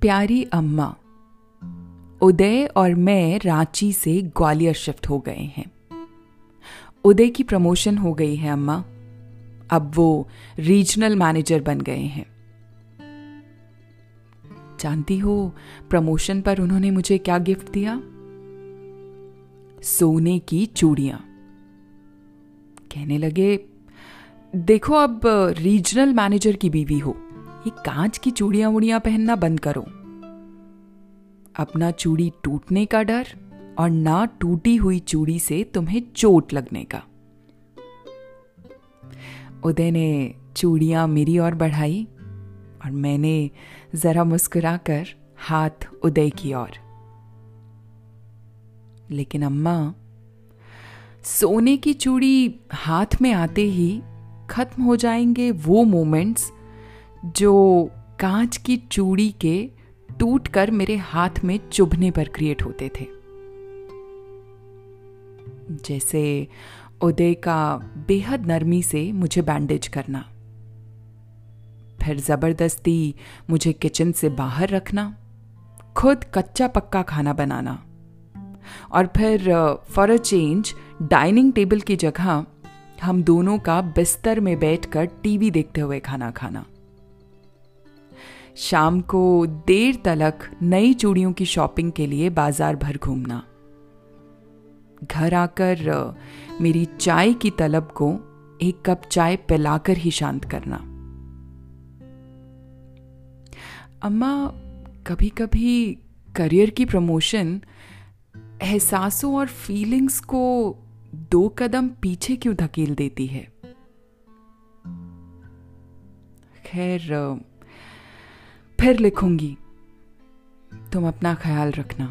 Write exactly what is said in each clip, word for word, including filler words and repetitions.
प्यारी अम्मा, उदय और मैं रांची से ग्वालियर शिफ्ट हो गए हैं। उदय की प्रमोशन हो गई है अम्मा, अब वो रीजनल मैनेजर बन गए हैं। जानती हो प्रमोशन पर उन्होंने मुझे क्या गिफ्ट दिया? सोने की चूड़ियां। कहने लगे, देखो अब रीजनल मैनेजर की बीवी हो, ये कांच की चूड़ियां वूड़ियां पहनना बंद करो। अपना चूड़ी टूटने का डर और ना टूटी हुई चूड़ी से तुम्हें चोट लगने का। उदय ने चूड़ियां मेरी ओर बढ़ाई और मैंने जरा मुस्कुराकर हाथ उदय की ओर। लेकिन अम्मा, सोने की चूड़ी हाथ में आते ही खत्म हो जाएंगे वो मोमेंट्स जो कांच की चूड़ी के टूट कर मेरे हाथ में चुभने पर क्रिएट होते थे। जैसे उदय का बेहद नरमी से मुझे बैंडेज करना, फिर जबरदस्ती मुझे किचन से बाहर रखना, खुद कच्चा पक्का खाना बनाना और फिर for a change dining table की जगह हम दोनों का बिस्तर में बैठकर टीवी देखते हुए खाना खाना। शाम को देर तलक नई चूड़ियों की शॉपिंग के लिए बाजार भर घूमना। घर आकर मेरी चाय की तलब को एक कप चाय पिलाकर ही शांत करना। अम्मा, कभी कभी करियर की प्रमोशन एहसासों और फीलिंग्स को दो कदम पीछे क्यों धकेल देती है? खैर, फिर लिखूंगी। तुम अपना ख्याल रखना।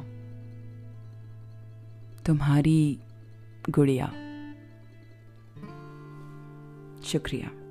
तुम्हारी गुड़िया। शुक्रिया।